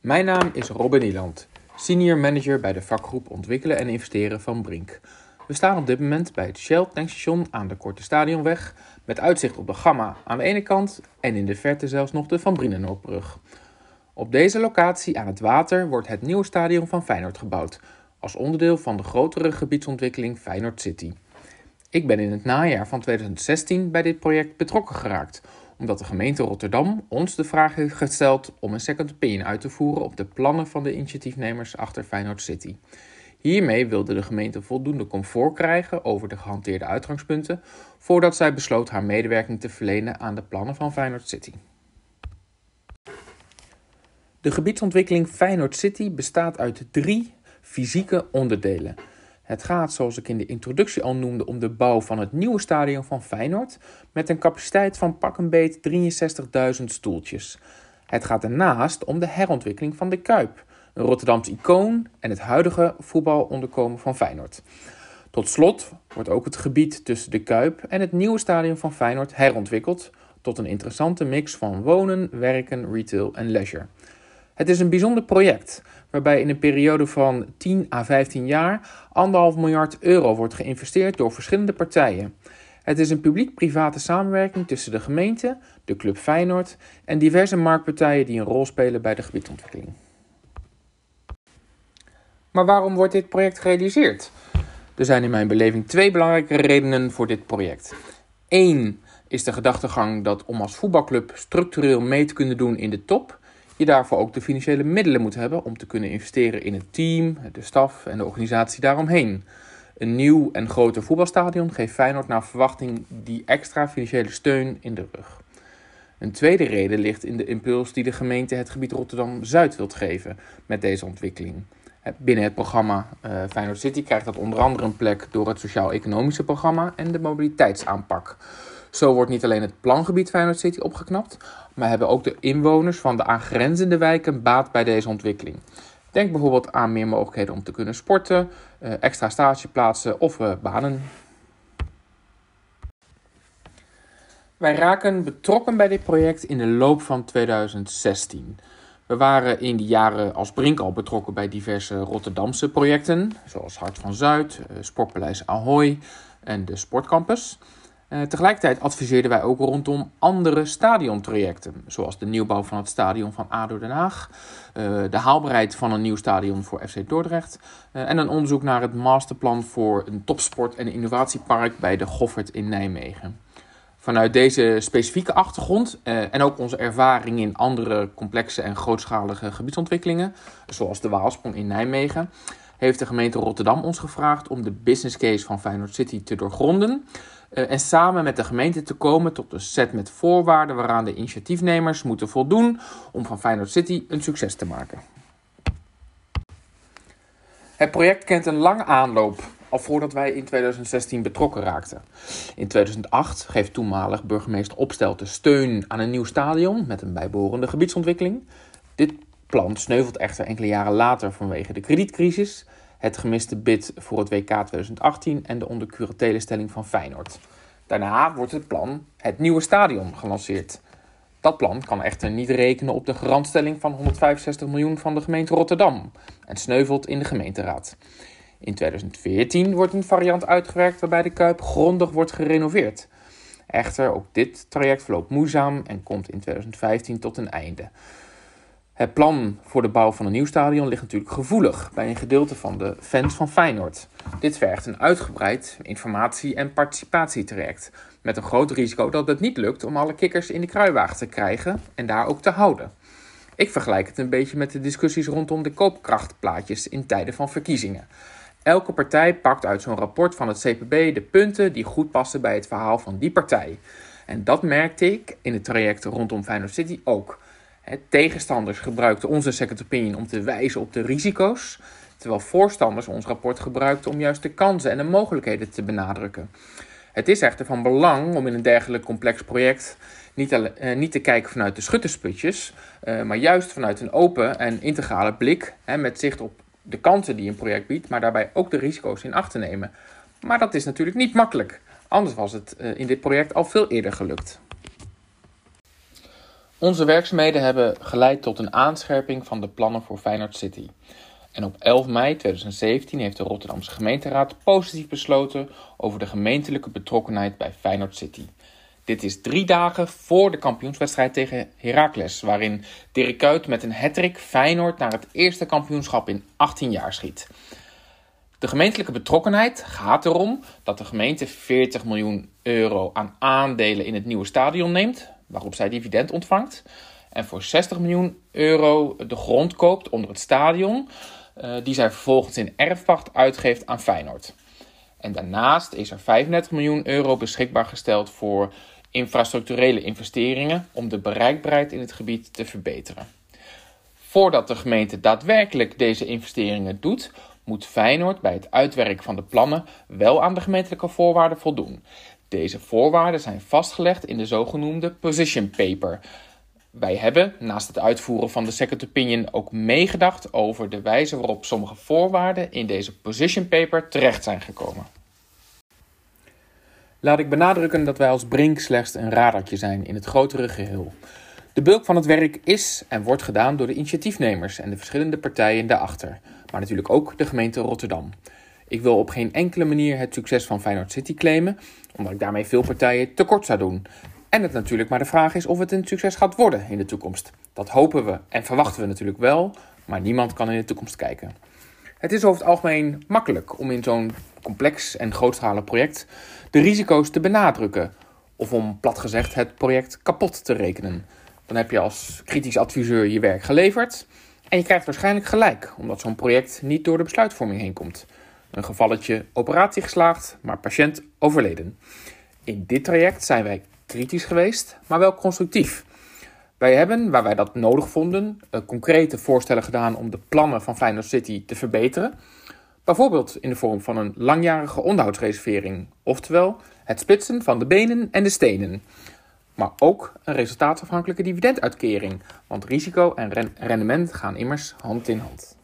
Mijn naam is Robin Nieland, senior manager bij de vakgroep Ontwikkelen en Investeren van Brink. We staan op dit moment bij het Shell Tankstation aan de Korte Stadionweg, met uitzicht op de Gamma aan de ene kant en in de verte zelfs nog de Van Brienenoordbrug. Op deze locatie aan het water wordt het nieuwe stadion van Feyenoord gebouwd, als onderdeel van de grotere gebiedsontwikkeling Feyenoord City. Ik ben in het najaar van 2016 bij dit project betrokken geraakt, omdat de gemeente Rotterdam ons de vraag heeft gesteld om een second opinion uit te voeren op de plannen van de initiatiefnemers achter Feyenoord City. Hiermee wilde de gemeente voldoende comfort krijgen over de gehanteerde uitgangspunten, voordat zij besloot haar medewerking te verlenen aan de plannen van Feyenoord City. De gebiedsontwikkeling Feyenoord City bestaat uit 3 fysieke onderdelen. Het gaat, zoals ik in de introductie al noemde, om de bouw van het nieuwe stadion van Feyenoord met een capaciteit van pak een beet 63.000 stoeltjes. Het gaat daarnaast om de herontwikkeling van de Kuip, een Rotterdams icoon en het huidige voetbalonderkomen van Feyenoord. Tot slot wordt ook het gebied tussen de Kuip en het nieuwe stadion van Feyenoord herontwikkeld tot een interessante mix van wonen, werken, retail en leisure. Het is een bijzonder project waarbij in een periode van 10 à 15 jaar 1,5 miljard euro wordt geïnvesteerd door verschillende partijen. Het is een publiek-private samenwerking tussen de gemeente, de club Feyenoord en diverse marktpartijen die een rol spelen bij de gebiedsontwikkeling. Maar waarom wordt dit project gerealiseerd? Er zijn in mijn beleving 2 belangrijke redenen voor dit project. 1 is de gedachtegang dat om als voetbalclub structureel mee te kunnen doen in de top, je daarvoor ook de financiële middelen moet hebben om te kunnen investeren in het team, de staf en de organisatie daaromheen. Een nieuw en groter voetbalstadion geeft Feyenoord naar verwachting die extra financiële steun in de rug. Een tweede reden ligt in de impuls die de gemeente het gebied Rotterdam-Zuid wilt geven met deze ontwikkeling. Binnen het programma Feyenoord City krijgt dat onder andere een plek door het sociaal-economische programma en de mobiliteitsaanpak. Zo wordt niet alleen het plangebied Feyenoord City opgeknapt, maar hebben ook de inwoners van de aangrenzende wijken baat bij deze ontwikkeling. Denk bijvoorbeeld aan meer mogelijkheden om te kunnen sporten, extra stageplaatsen of banen. Wij raken betrokken bij dit project in de loop van 2016. We waren in die jaren als Brink al betrokken bij diverse Rotterdamse projecten, zoals Hart van Zuid, Sportpaleis Ahoy en de Sportcampus. Tegelijkertijd adviseerden wij ook rondom andere stadiontrajecten, zoals de nieuwbouw van het stadion van ADO Den Haag, de haalbaarheid van een nieuw stadion voor FC Dordrecht en een onderzoek naar het masterplan voor een topsport- en innovatiepark bij de Goffert in Nijmegen. Vanuit deze specifieke achtergrond en ook onze ervaring in andere complexe en grootschalige gebiedsontwikkelingen, zoals de Waalsprong in Nijmegen, heeft de gemeente Rotterdam ons gevraagd om de business case van Feyenoord City te doorgronden en samen met de gemeente te komen tot een set met voorwaarden waaraan de initiatiefnemers moeten voldoen om van Feyenoord City een succes te maken. Het project kent een lange aanloop, al voordat wij in 2016 betrokken raakten. In 2008 geeft toenmalig burgemeester Opstelten steun aan een nieuw stadion met een bijbehorende gebiedsontwikkeling. Dit plan sneuvelt echter enkele jaren later vanwege de kredietcrisis, het gemiste bid voor het WK 2018 en de ondercuratele stelling van Feyenoord. Daarna wordt het plan Het Nieuwe Stadion gelanceerd. Dat plan kan echter niet rekenen op de garantstelling van 165 miljoen van de gemeente Rotterdam en sneuvelt in de gemeenteraad. In 2014 wordt een variant uitgewerkt waarbij de Kuip grondig wordt gerenoveerd. Echter, ook dit traject verloopt moeizaam en komt in 2015 tot een einde. Het plan voor de bouw van een nieuw stadion ligt natuurlijk gevoelig bij een gedeelte van de fans van Feyenoord. Dit vergt een uitgebreid informatie- en participatietraject, met een groot risico dat het niet lukt om alle kikkers in de kruiwagen te krijgen en daar ook te houden. Ik vergelijk het een beetje met de discussies rondom de koopkrachtplaatjes in tijden van verkiezingen. Elke partij pakt uit zo'n rapport van het CPB de punten die goed passen bij het verhaal van die partij. En dat merkte ik in het traject rondom Feyenoord City ook. Tegenstanders gebruikten onze second opinion om te wijzen op de risico's, terwijl voorstanders ons rapport gebruikten om juist de kansen en de mogelijkheden te benadrukken. Het is echter van belang om in een dergelijk complex project niet te kijken vanuit de schuttersputjes, maar juist vanuit een open en integrale blik met zicht op de kansen die een project biedt, maar daarbij ook de risico's in acht te nemen. Maar dat is natuurlijk niet makkelijk, anders was het in dit project al veel eerder gelukt. Onze werkzaamheden hebben geleid tot een aanscherping van de plannen voor Feyenoord City. En op 11 mei 2017 heeft de Rotterdamse gemeenteraad positief besloten over de gemeentelijke betrokkenheid bij Feyenoord City. Dit is 3 dagen voor de kampioenswedstrijd tegen Heracles, waarin Dirk Kuyt met een hattrick Feyenoord naar het eerste kampioenschap in 18 jaar schiet. De gemeentelijke betrokkenheid gaat erom dat de gemeente 40 miljoen euro aan aandelen in het nieuwe stadion neemt, waarop zij dividend ontvangt, en voor 60 miljoen euro de grond koopt onder het stadion, die zij vervolgens in erfpacht uitgeeft aan Feyenoord. En daarnaast is er 35 miljoen euro beschikbaar gesteld voor infrastructurele investeringen om de bereikbaarheid in het gebied te verbeteren. Voordat de gemeente daadwerkelijk deze investeringen doet, moet Feyenoord bij het uitwerken van de plannen wel aan de gemeentelijke voorwaarden voldoen. Deze voorwaarden zijn vastgelegd in de zogenoemde position paper. Wij hebben naast het uitvoeren van de second opinion ook meegedacht over de wijze waarop sommige voorwaarden in deze position paper terecht zijn gekomen. Laat ik benadrukken dat wij als Brink slechts een radartje zijn in het grotere geheel. De bulk van het werk is en wordt gedaan door de initiatiefnemers en de verschillende partijen daarachter, maar natuurlijk ook de gemeente Rotterdam. Ik wil op geen enkele manier het succes van Feyenoord City claimen, omdat ik daarmee veel partijen tekort zou doen. En het natuurlijk maar de vraag is of het een succes gaat worden in de toekomst. Dat hopen we en verwachten we natuurlijk wel, maar niemand kan in de toekomst kijken. Het is over het algemeen makkelijk om in zo'n complex en grootschalig project de risico's te benadrukken. Of om plat gezegd het project kapot te rekenen. Dan heb je als kritisch adviseur je werk geleverd en je krijgt waarschijnlijk gelijk, omdat zo'n project niet door de besluitvorming heen komt. Een gevalletje operatie geslaagd, maar patiënt overleden. In dit traject zijn wij kritisch geweest, maar wel constructief. Wij hebben, waar wij dat nodig vonden, concrete voorstellen gedaan om de plannen van Feyenoord City te verbeteren. Bijvoorbeeld in de vorm van een langjarige onderhoudsreservering, oftewel het splitsen van de benen en de stenen. Maar ook een resultaatafhankelijke dividenduitkering, want risico en rendement gaan immers hand in hand.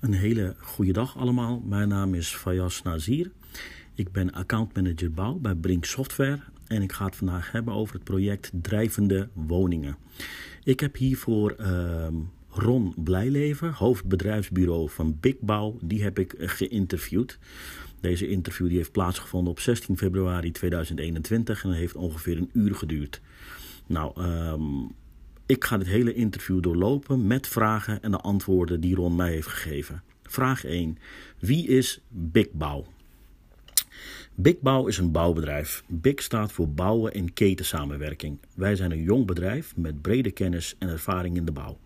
Een hele goede dag allemaal. Mijn naam is Fayas Nazir. Ik ben accountmanager bouw bij Brink Software en ik ga het vandaag hebben over het project Drijvende Woningen. Ik heb hiervoor Ron Blijleven, hoofdbedrijfsbureau van Big Bouw, die heb ik geïnterviewd. Deze interview die heeft plaatsgevonden op 16 februari 2021 en dat heeft ongeveer een uur geduurd. Nou, ik ga dit hele interview doorlopen met vragen en de antwoorden die Ron mij heeft gegeven. Vraag 1. Wie is Big Bouw? Big Bouw is een bouwbedrijf. Big staat voor bouwen en ketensamenwerking. Wij zijn een jong bedrijf met brede kennis en ervaring in de bouw.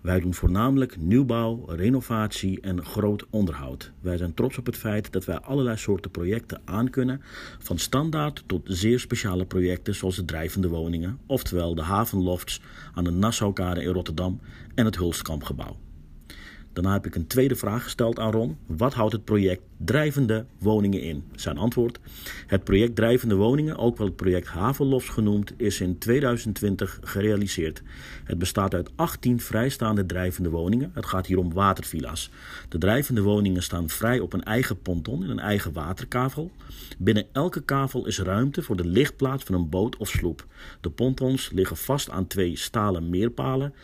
Wij doen voornamelijk nieuwbouw, renovatie en groot onderhoud. Wij zijn trots op het feit dat wij allerlei soorten projecten aankunnen, van standaard tot zeer speciale projecten zoals de drijvende woningen, oftewel de Havenlofts aan de Nassaukade in Rotterdam en het Hulskampgebouw. Daarna heb ik een tweede vraag gesteld aan Ron. Wat houdt het project Drijvende Woningen in? Zijn antwoord: het project Drijvende Woningen, ook wel het project Havenlofts genoemd, is in 2020 gerealiseerd. Het bestaat uit 18 vrijstaande drijvende woningen. Het gaat hier om watervilla's. De drijvende woningen staan vrij op een eigen ponton in een eigen waterkavel. Binnen elke kavel is ruimte voor de ligplaats van een boot of sloep. De pontons liggen vast aan 2 stalen meerpalen,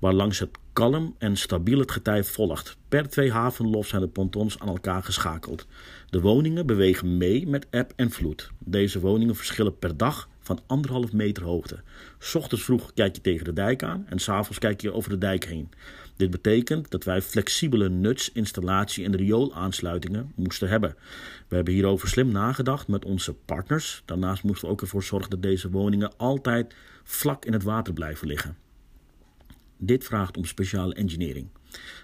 waarlangs het kalm en stabiel het getij volgt. Per 2 havenlofts zijn de pontons aan elkaar geschakeld. De woningen bewegen mee met eb en vloed. Deze woningen verschillen per dag van 1,5 meter hoogte. 's Ochtends vroeg kijk je tegen de dijk aan en 's avonds kijk je over de dijk heen. Dit betekent dat wij flexibele nuts, installatie en rioolaansluitingen moesten hebben. We hebben hierover slim nagedacht met onze partners. Daarnaast moesten we ook ervoor zorgen dat deze woningen altijd vlak in het water blijven liggen. Dit vraagt om speciale engineering.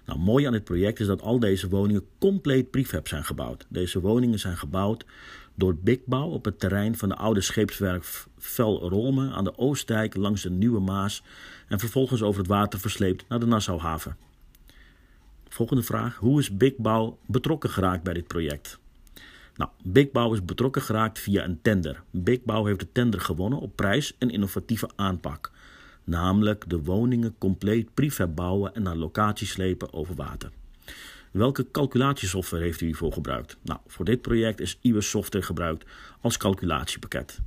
Nou, mooi aan dit project is dat al deze woningen compleet prefab zijn gebouwd. Deze woningen zijn gebouwd door Big Bouw op het terrein van de oude scheepswerf Verolme aan de Oostdijk langs de Nieuwe Maas en vervolgens over het water versleept naar de Nassauhaven. Volgende vraag: hoe is Big Bouw betrokken geraakt bij dit project? Nou, Big Bouw is betrokken geraakt via een tender. Big Bouw heeft de tender gewonnen op prijs en innovatieve aanpak. Namelijk de woningen compleet prefab bouwen en naar locaties slepen over water. Welke calculatiesoftware heeft u hiervoor gebruikt? Nou, voor dit project is Iber Software gebruikt als calculatiepakket.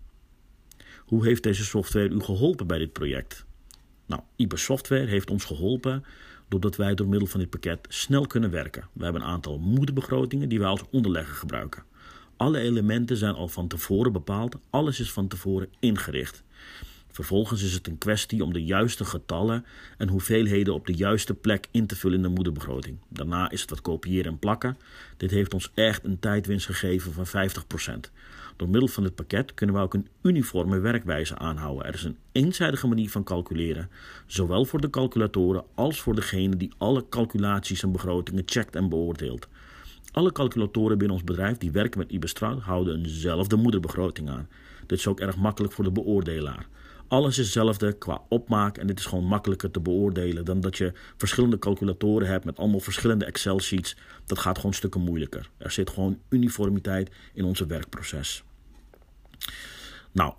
Hoe heeft deze software u geholpen bij dit project? Nou, Iber Software heeft ons geholpen doordat wij door middel van dit pakket snel kunnen werken. We hebben een aantal moederbegrotingen die wij als onderlegger gebruiken. Alle elementen zijn al van tevoren bepaald. Alles is van tevoren ingericht. Vervolgens is het een kwestie om de juiste getallen en hoeveelheden op de juiste plek in te vullen in de moederbegroting. Daarna is het wat kopiëren en plakken. Dit heeft ons echt een tijdwinst gegeven van 50%. Door middel van dit pakket kunnen we ook een uniforme werkwijze aanhouden. Er is een eenzijdige manier van calculeren, zowel voor de calculatoren als voor degene die alle calculaties en begrotingen checkt en beoordeelt. Alle calculatoren binnen ons bedrijf die werken met Iberstraat houden eenzelfde moederbegroting aan. Dit is ook erg makkelijk voor de beoordelaar. Alles is hetzelfde qua opmaak en dit is gewoon makkelijker te beoordelen dan dat je verschillende calculatoren hebt met allemaal verschillende Excel-sheets. Dat gaat gewoon stukken moeilijker. Er zit gewoon uniformiteit in onze werkproces. Nou,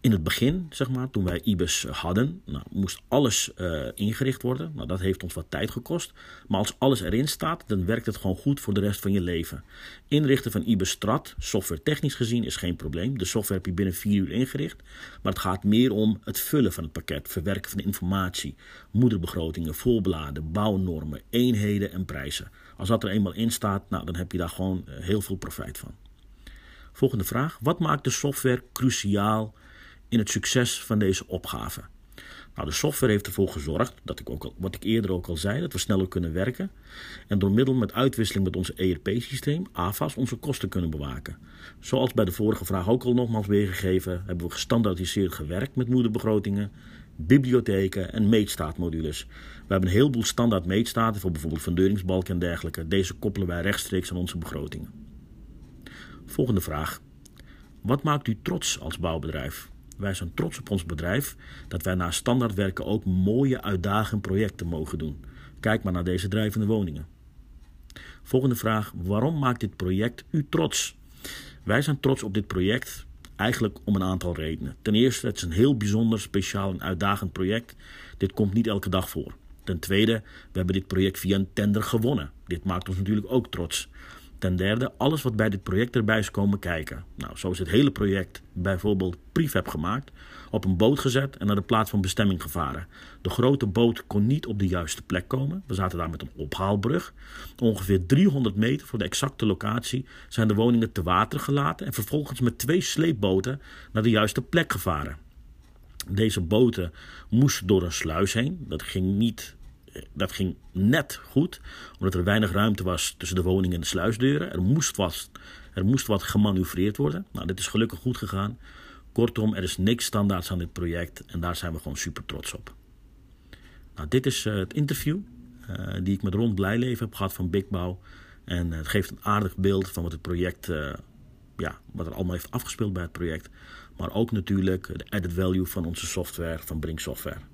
in het begin, toen wij IBES hadden, moest alles ingericht worden. Nou, dat heeft ons wat tijd gekost. Maar als alles erin staat, dan werkt het gewoon goed voor de rest van je leven. Inrichten van IBES Strat, software technisch gezien, is geen probleem. De software heb je binnen 4 uur ingericht. Maar het gaat meer om het vullen van het pakket, verwerken van de informatie, moederbegrotingen, voorbladen, bouwnormen, eenheden en prijzen. Als dat er eenmaal in staat, dan heb je daar gewoon heel veel profijt van. Volgende vraag. Wat maakt de software cruciaal in het succes van deze opgave? Nou, de software heeft ervoor gezorgd, wat ik eerder al zei, dat we sneller kunnen werken. En door middel met uitwisseling met ons ERP-systeem, AFAS, onze kosten kunnen bewaken. Zoals bij de vorige vraag ook al nogmaals weergegeven, hebben we gestandaardiseerd gewerkt met moederbegrotingen, bibliotheken en meetstaatmodules. We hebben een heleboel standaard meetstaten voor bijvoorbeeld funderingsbalken en dergelijke. Deze koppelen wij rechtstreeks aan onze begrotingen. Volgende vraag. Wat maakt u trots als bouwbedrijf? Wij zijn trots op ons bedrijf dat wij na standaard werken ook mooie uitdagende projecten mogen doen. Kijk maar naar deze drijvende woningen. Volgende vraag. Waarom maakt dit project u trots? Wij zijn trots op dit project eigenlijk om een aantal redenen. Ten eerste, het is een heel bijzonder, speciaal en uitdagend project. Dit komt niet elke dag voor. Ten tweede, we hebben dit project via een tender gewonnen. Dit maakt ons natuurlijk ook trots. Ten derde, alles wat bij dit project erbij is komen kijken. Nou, zo is het hele project bijvoorbeeld prefab gemaakt, op een boot gezet en naar de plaats van bestemming gevaren. De grote boot kon niet op de juiste plek komen. We zaten daar met een ophaalbrug. Ongeveer 300 meter voor de exacte locatie zijn de woningen te water gelaten en vervolgens met 2 sleepboten naar de juiste plek gevaren. Deze boten moesten door een sluis heen. Dat ging net goed, omdat er weinig ruimte was tussen de woning en de sluisdeuren. Er moest wat gemanoeuvreerd worden. Nou, dit is gelukkig goed gegaan. Kortom, er is niks standaards aan dit project en daar zijn we gewoon super trots op. Nou, dit is het interview die ik met Ron Blijleven heb gehad van Big Bouw. En het geeft een aardig beeld van wat het project, wat er allemaal heeft afgespeeld bij het project. Maar ook natuurlijk de added value van onze software, van Brink Software.